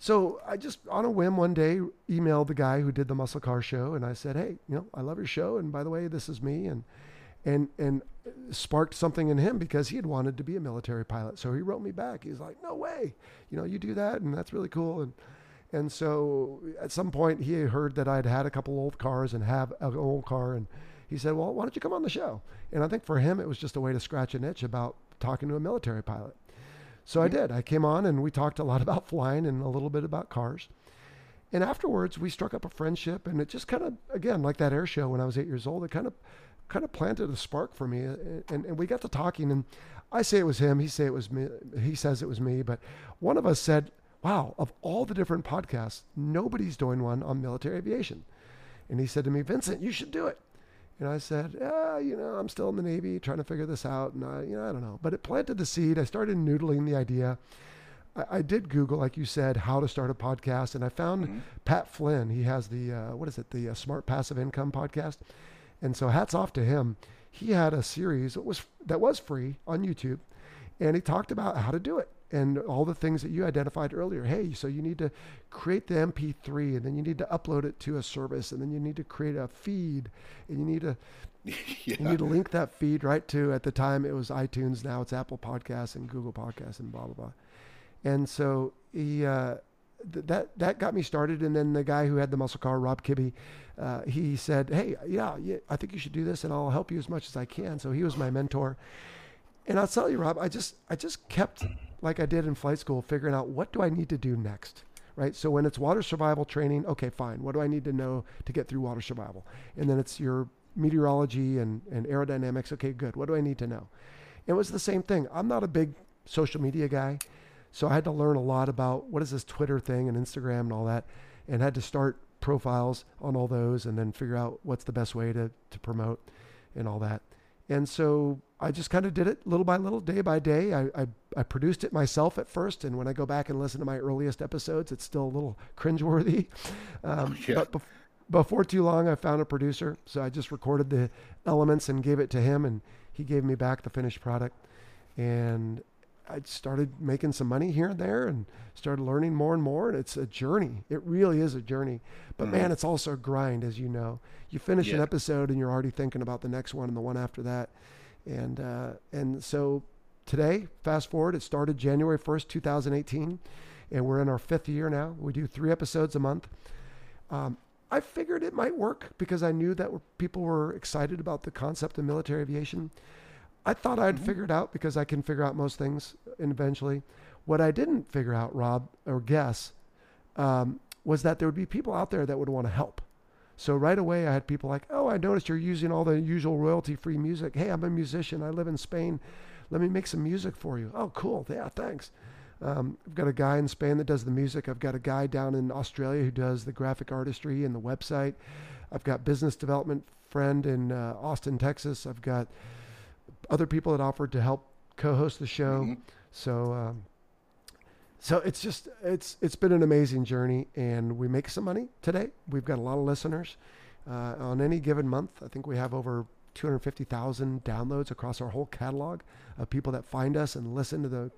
So I just, on a whim one day, emailed the guy who did the muscle car show. And I said, hey, you know, I love your show. And by the way, this is me. And, and, and sparked something in him, because he had wanted to be a military pilot. So he wrote me back. He's like, no way, you know, you do that. And that's really cool. And, and so at some point he heard that I'd had a couple old cars and have an old car. And he said, well, why don't you come on the show? And I think for him, it was just a way to scratch an itch about talking to a military pilot. So I did. I came on, and we talked a lot about flying and a little bit about cars. And afterwards, we struck up a friendship, and it just kind of, again, like that air show when I was eight years old, it kind of kind of planted a spark for me. And, and we got to talking, and I say it was him. He say it was me. He says it was me. But one of us said, wow, of all the different podcasts, nobody's doing one on military aviation. And he said to me, Vincent, you should do it. And I said, yeah, you know, I'm still in the Navy trying to figure this out. And I, you know, I don't know, but it planted the seed. I started noodling the idea. I, I did Google, like you said, how to start a podcast. And I found mm-hmm. Pat Flynn. He has the, uh, what is it? The uh, Smart Passive Income podcast. And so hats off to him. He had a series that was, that was free on YouTube. And he talked about how to do it. And all the things that you identified earlier. Hey, so you need to create the M P three, and then you need to upload it to a service, and then you need to create a feed, and you need to yeah. you need to link that feed right to, at the time it was iTunes, now it's Apple Podcasts and Google Podcasts and blah blah blah. And so he uh, th- that that got me started. And then the guy who had the muscle car, Rob Kibbe, uh, he said, hey, yeah, yeah, I think you should do this, and I'll help you as much as I can. So he was my mentor. And I'll tell you, Rob, I just I just kept, like I did in flight school, figuring out what do I need to do next, right? So when it's water survival training, okay, fine. What do I need to know to get through water survival? And then it's your meteorology and, and aerodynamics. Okay, good. What do I need to know? It was the same thing. I'm not a big social media guy, so I had to learn a lot about what is this Twitter thing and Instagram and all that, and had to start profiles on all those and then figure out what's the best way to, to promote and all that. And so I just kind of did it little by little, day by day. I, I I produced it myself at first. And when I go back and listen to my earliest episodes, it's still a little cringeworthy. Um, yeah. But bef- before too long, I found a producer. So I just recorded the elements and gave it to him. And he gave me back the finished product. And I started making some money here and there and started learning more and more. And it's a journey. It really is a journey. But mm-hmm. man, it's also a grind, as you know. You finish yeah. an episode and you're already thinking about the next one and the one after that. And uh, and so today, fast forward, it started January first, two thousand eighteen. And we're in our fifth year now. We do three episodes a month. Um, I figured it might work because I knew that people were excited about the concept of military aviation. I thought I'd mm-hmm. figure it out because I can figure out most things eventually. What I didn't figure out, Rob, or guess, um, was that there would be people out there that would want to help. So right away I had people like, oh, I noticed you're using all the usual royalty-free music. Hey, I'm a musician. I live in Spain. Let me make some music for you. Oh, cool. Yeah, thanks. Um, I've got a guy in Spain that does the music. I've got a guy down in Australia who does the graphic artistry and the website. I've got business development friend in uh, Austin, Texas. I've got other people that offered to help co-host the show. Mm-hmm. So, um, so it's just, it's, it's been an amazing journey, and we make some money today. We've got a lot of listeners, uh, on any given month. I think we have over two hundred fifty thousand downloads across our whole catalog of people that find us and listen to the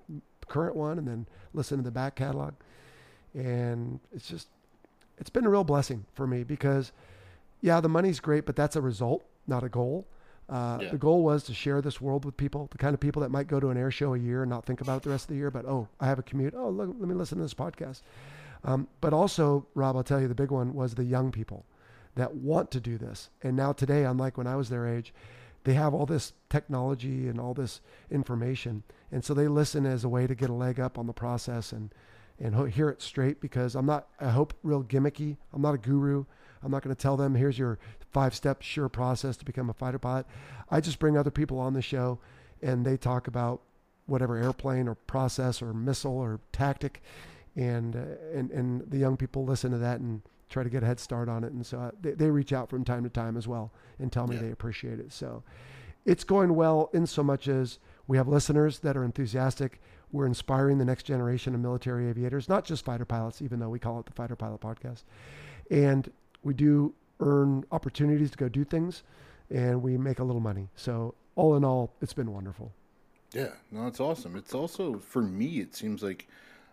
current one and then listen to the back catalog. And it's just, it's been a real blessing for me because yeah, the money's great, but that's a result, not a goal. Uh, yeah. The goal was to share this world with people, the kind of people that might go to an air show a year and not think about it the rest of the year, but, oh, I have a commute. Oh, look, let me listen to this podcast. Um, but also, Rob, I'll tell you the big one was the young people that want to do this. And now today, unlike when I was their age, they have all this technology and all this information. And so they listen as a way to get a leg up on the process and, and hear it straight, because I'm not, I hope, real gimmicky. I'm not a guru. I'm not going to tell them, here's your five-step sure process to become a fighter pilot. I just bring other people on the show, and they talk about whatever airplane or process or missile or tactic, and uh, and and the young people listen to that and try to get a head start on it. And so I, they, they reach out from time to time as well and tell me yeah. they appreciate it. So it's going well in so much as we have listeners that are enthusiastic. We're inspiring the next generation of military aviators, not just fighter pilots, even though we call it the Fighter Pilot Podcast. And we do earn opportunities to go do things, and we make a little money. So all in all, it's been wonderful. Yeah, no, it's awesome. It's also, for me, it seems like,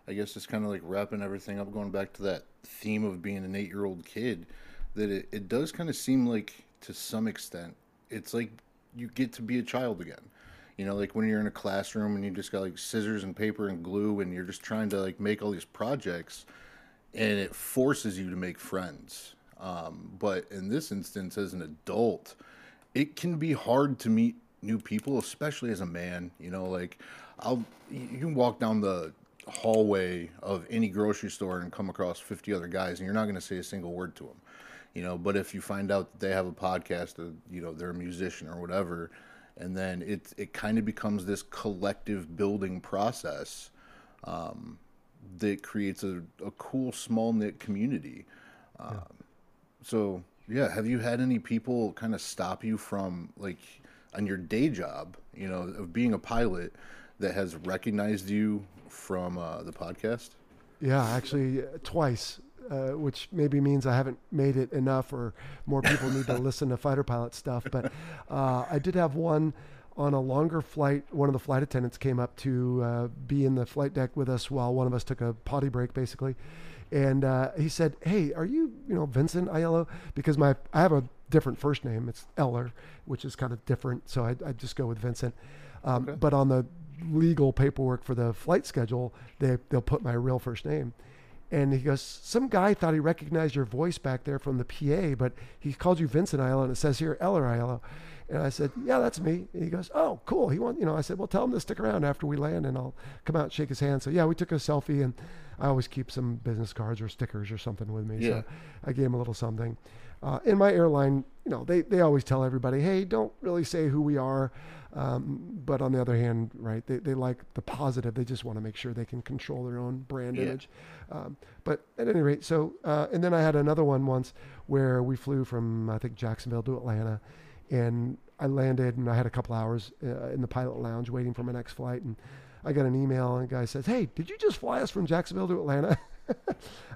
I guess it's kind of like wrapping everything up, going back to that theme of being an eight-year-old kid, that it, it does kind of seem like, to some extent, it's like you get to be a child again. You know, like when you're in a classroom and you just got like scissors and paper and glue and you're just trying to like make all these projects, and it forces you to make friends. Um, but in this instance, as an adult, it can be hard to meet new people, especially as a man. You know, like I'll, you can walk down the hallway of any grocery store and come across fifty other guys, and you're not going to say a single word to them, you know, but if you find out that they have a podcast or, you know, they're a musician or whatever, and then it, it kind of becomes this collective building process, um, that creates a, a cool small knit community. Um, yeah. So Yeah. Have you had any people kind of stop you from, like, on your day job, you know, of being a pilot, that has recognized you from uh, the podcast? Yeah, actually twice, uh, which maybe means I haven't made it enough, or more people need to listen to Fighter Pilot stuff. But uh, I did have one on a longer flight. One of the flight attendants came up to uh, be in the flight deck with us while one of us took a potty break, basically. And uh, he said, "Hey, are you, you know, Vincent Aiello?" Because my I have a different first name. It's Eller, which is kind of different. So I, I just go with Vincent. Um, okay. But on the legal paperwork for the flight schedule, they, they'll put my real first name. And he goes, "Some guy thought he recognized your voice back there from the P A, but he called you Vincent Aiello, and it says here Eller Aiello." And I said, "Yeah, that's me." And he goes, "Oh, cool. He wants, you know." I said, "Well, tell him to stick around after we land, and I'll come out and shake his hand." So yeah, we took a selfie, and I always keep some business cards or stickers or something with me. Yeah. So I gave him a little something. Uh, in my airline, you know, they, they always tell everybody, "Hey, don't really say who we are." Um, but on the other hand, right, they, they like the positive. They just want to make sure they can control their own brand yeah. image. Um, but at any rate, so, uh, and then I had another one once where we flew from, I think, Jacksonville to Atlanta. And I landed, and I had a couple hours uh, in the pilot lounge waiting for my next flight. And I got an email, and a guy says, "Hey, did you just fly us from Jacksonville to Atlanta?"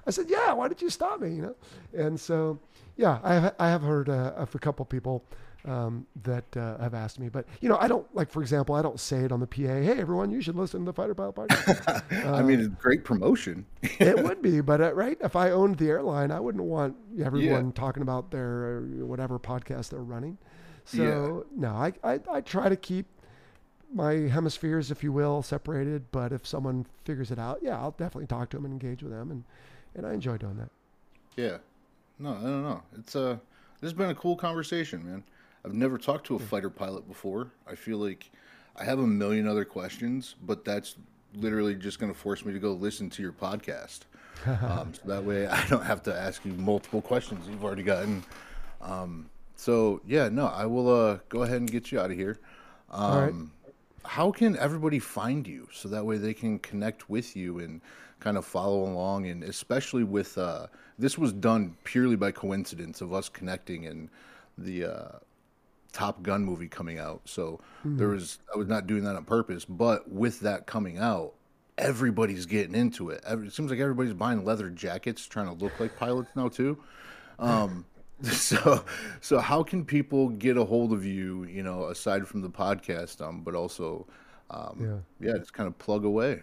I said, "Yeah, why did you stop me?" You know? And so, yeah, I have, I have heard uh, of a couple people um, that uh, have asked me. But, you know, I don't, like, for example, I don't say it on the P A, "Hey, everyone, you should listen to the Fighter Pilot Podcast." uh, I mean, it's great promotion. It would be, but, uh, right, if I owned the airline, I wouldn't want everyone yeah. talking about their uh, whatever podcast they're running. So yeah. no, I, I, I try to keep my hemispheres, if you will, separated. But if someone figures it out, yeah, I'll definitely talk to them and engage with them. And, and I enjoy doing that. Yeah. No, I don't know. It's uh, this has been a cool conversation, man. I've never talked to a yeah. fighter pilot before. I feel like I have a million other questions, but that's literally just going to force me to go listen to your podcast. um, so that way I don't have to ask you multiple questions you've already gotten. Um, So, yeah, no, I will uh, go ahead and get you out of here. Um, All right. How can everybody find you so that way they can connect with you and kind of follow along? And especially with uh, this was done purely by coincidence of us connecting and the uh, Top Gun movie coming out. So mm-hmm. there was I was not doing that on purpose. But with that coming out, everybody's getting into it. It seems like everybody's buying leather jackets, trying to look like pilots now, too. Um So, so how can people get a hold of you, you know, aside from the podcast, um, but also, um, yeah. yeah, just kind of plug away.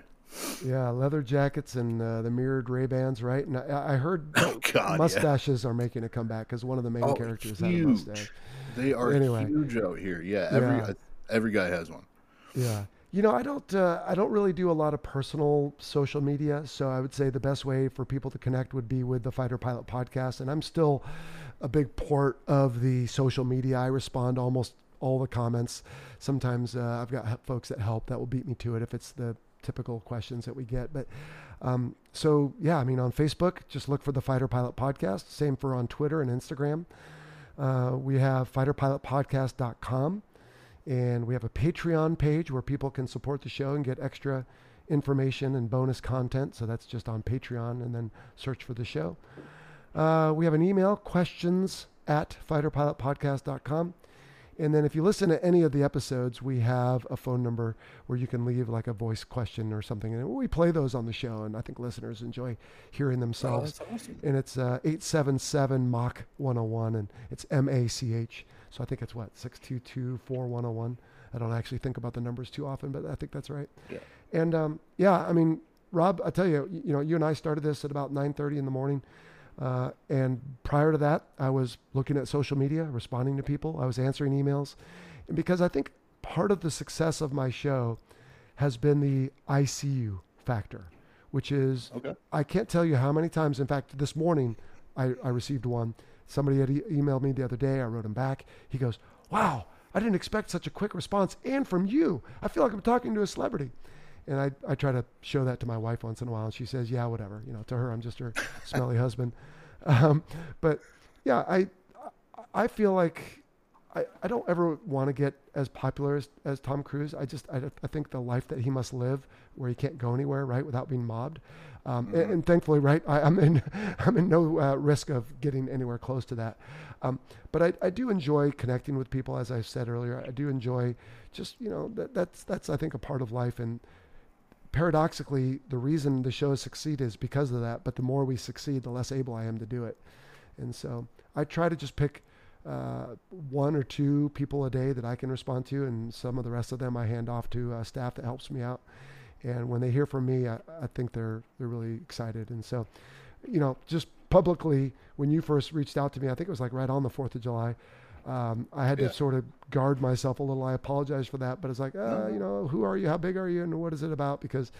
Yeah. Leather jackets and uh, the mirrored Ray-Bans. Right. And I, I heard oh, God, mustaches yeah. are making a comeback because one of the main oh, characters huge. had a mustache. They are anyway, huge out here. Yeah. Every, yeah. every guy has one. Yeah. You know, I don't, uh, I don't really do a lot of personal social media. So I would say the best way for people to connect would be with the Fighter Pilot Podcast. And I'm still a big part of the social media. I respond to almost all the comments. Sometimes uh, I've got folks that help that will beat me to it if it's the typical questions that we get. But um, so, yeah, I mean, on Facebook, just look for the Fighter Pilot Podcast. Same for on Twitter and Instagram. Uh, we have fighter pilot podcast dot com. And we have a Patreon page where people can support the show and get extra information and bonus content. So that's just on Patreon, and then search for the show. Uh, we have an email, questions at fighter pilot podcast dot com. And then if you listen to any of the episodes, we have a phone number where you can leave like a voice question or something. And we play those on the show. And I think listeners enjoy hearing themselves. Oh, awesome. And it's uh, eight seven seven M A C H one oh one, and it's M A C H. So I think it's what, six two two, four one oh one. I don't actually think about the numbers too often, but I think that's right. Yeah. And um, yeah, I mean, Rob, I tell you, you know, you and I started this at about nine thirty in the morning. Uh, and prior to that, I was looking at social media, responding to people. I was answering emails. And because I think part of the success of my show has been the I see you factor, which is, okay. I can't tell you how many times, in fact, this morning I, I received one. Somebody had e- emailed me the other day. I wrote him back. He goes, "Wow, I didn't expect such a quick response. And from you, I feel like I'm talking to a celebrity." And I, I try to show that to my wife once in a while. And she says, "Yeah, whatever." You know, to her, I'm just her smelly husband. Um, but yeah, I, I feel like I, I don't ever want to get as popular as, as Tom Cruise. I just, I, I think the life that he must live where he can't go anywhere, right, without being mobbed. Um, mm-hmm. and, and thankfully, right, I, I'm in, I'm in no uh, risk of getting anywhere close to that. Um, but I, I do enjoy connecting with people, as I said earlier. I do enjoy just, you know, that, that's, that's, I think, a part of life. And paradoxically, the reason the shows succeed is because of that. But the more we succeed, the less able I am to do it. And so I try to just pick uh, one or two people a day that I can respond to, and some of the rest of them I hand off to uh, staff that helps me out. And when they hear from me, I, I think they're they're really excited. And so, you know, just publicly, when you first reached out to me, I think it was like right on the fourth of July. Um, I had yeah. to sort of guard myself a little. I apologize for that, but it's like, uh, you know, who are you? How big are you? And what is it about? Because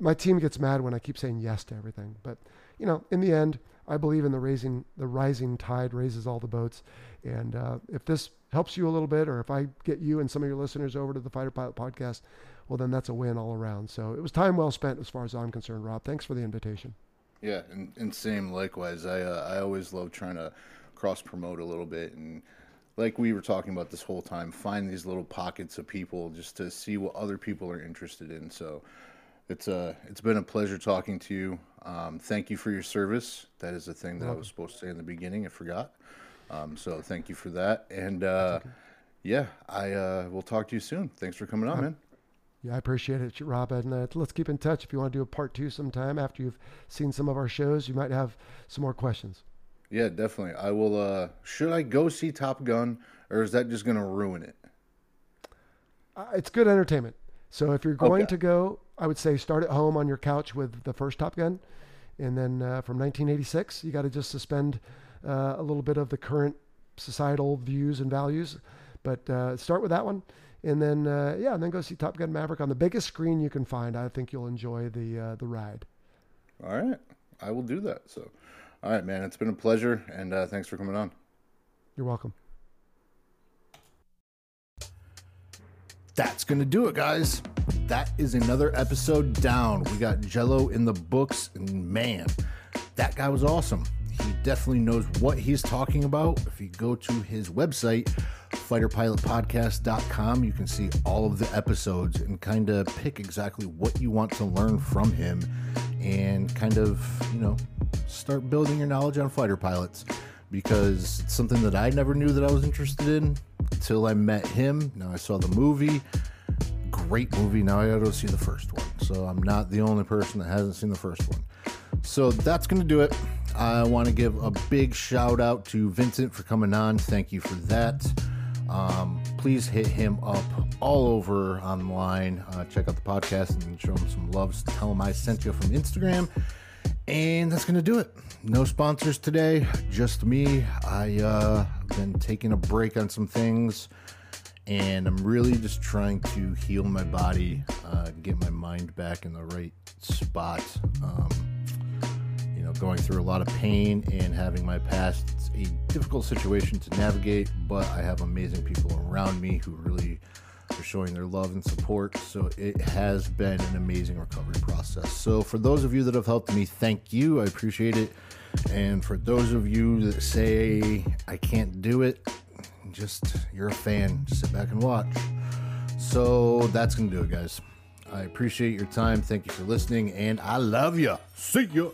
my team gets mad when I keep saying yes to everything. But, you know, in the end, I believe in the raising, the rising tide raises all the boats. And uh, if this helps you a little bit, or if I get you and some of your listeners over to the Fighter Pilot Podcast, well, then that's a win all around. So it was time well spent as far as I'm concerned, Rob. Thanks for the invitation. Yeah, and, and same likewise. I uh, I always love trying to cross-promote a little bit. And like we were talking about this whole time, find these little pockets of people just to see what other people are interested in. So it's a, it's been a pleasure talking to you. Um, thank you for your service. That is a thing that Welcome. I was supposed to say in the beginning. I forgot. Um, so thank you for that. And uh, okay. yeah, I uh, will talk to you soon. Thanks for coming on, man. Yeah, I appreciate it, Rob. And uh, let's keep in touch. If you want to do a part two sometime after you've seen some of our shows, you might have some more questions. Yeah, definitely. I will. Uh, should I go see Top Gun, or is that just going to ruin it? Uh, it's good entertainment. So if you're going okay. to go, I would say start at home on your couch with the first Top Gun. And then uh, from nineteen eighty-six, you got to just suspend uh, a little bit of the current societal views and values. But uh, start with that one. And then, uh, yeah, and then go see Top Gun Maverick on the biggest screen you can find. I think you'll enjoy the uh, the ride. All right. I will do that. So. All right, man. It's been a pleasure, and uh, thanks for coming on. You're welcome. That's going to do it, guys. That is another episode down. We got Jell-o in the books, and man, that guy was awesome. He definitely knows what he's talking about. If you go to his website, fighter pilot podcast dot com, you can see all of the episodes and kind of pick exactly what you want to learn from him and kind of, you know, start building your knowledge on fighter pilots, because it's something that I never knew that I was interested in until I met him. Now I saw the movie. Great movie. Now I gotta go see the first one. So I'm not the only person that hasn't seen the first one. So that's gonna do it. I want to give a big shout out to Vincent for coming on. Thank you for that. Um, please hit him up all over online. Uh, check out the podcast and show him some loves. Tell him I sent you from Instagram. And that's going to do it. No sponsors today, just me. I've uh, been taking a break on some things, and I'm really just trying to heal my body, uh, get my mind back in the right spot. Um, you know, going through a lot of pain and having my past, it's a difficult situation to navigate, but I have amazing people around me who really for showing their love and support. So it has been an amazing recovery process. So for those of you that have helped me, thank you. I appreciate it. And for those of you that say, I can't do it, just, you're a fan. Just sit back and watch. So that's going to do it, guys. I appreciate your time. Thank you for listening, and I love you. See ya.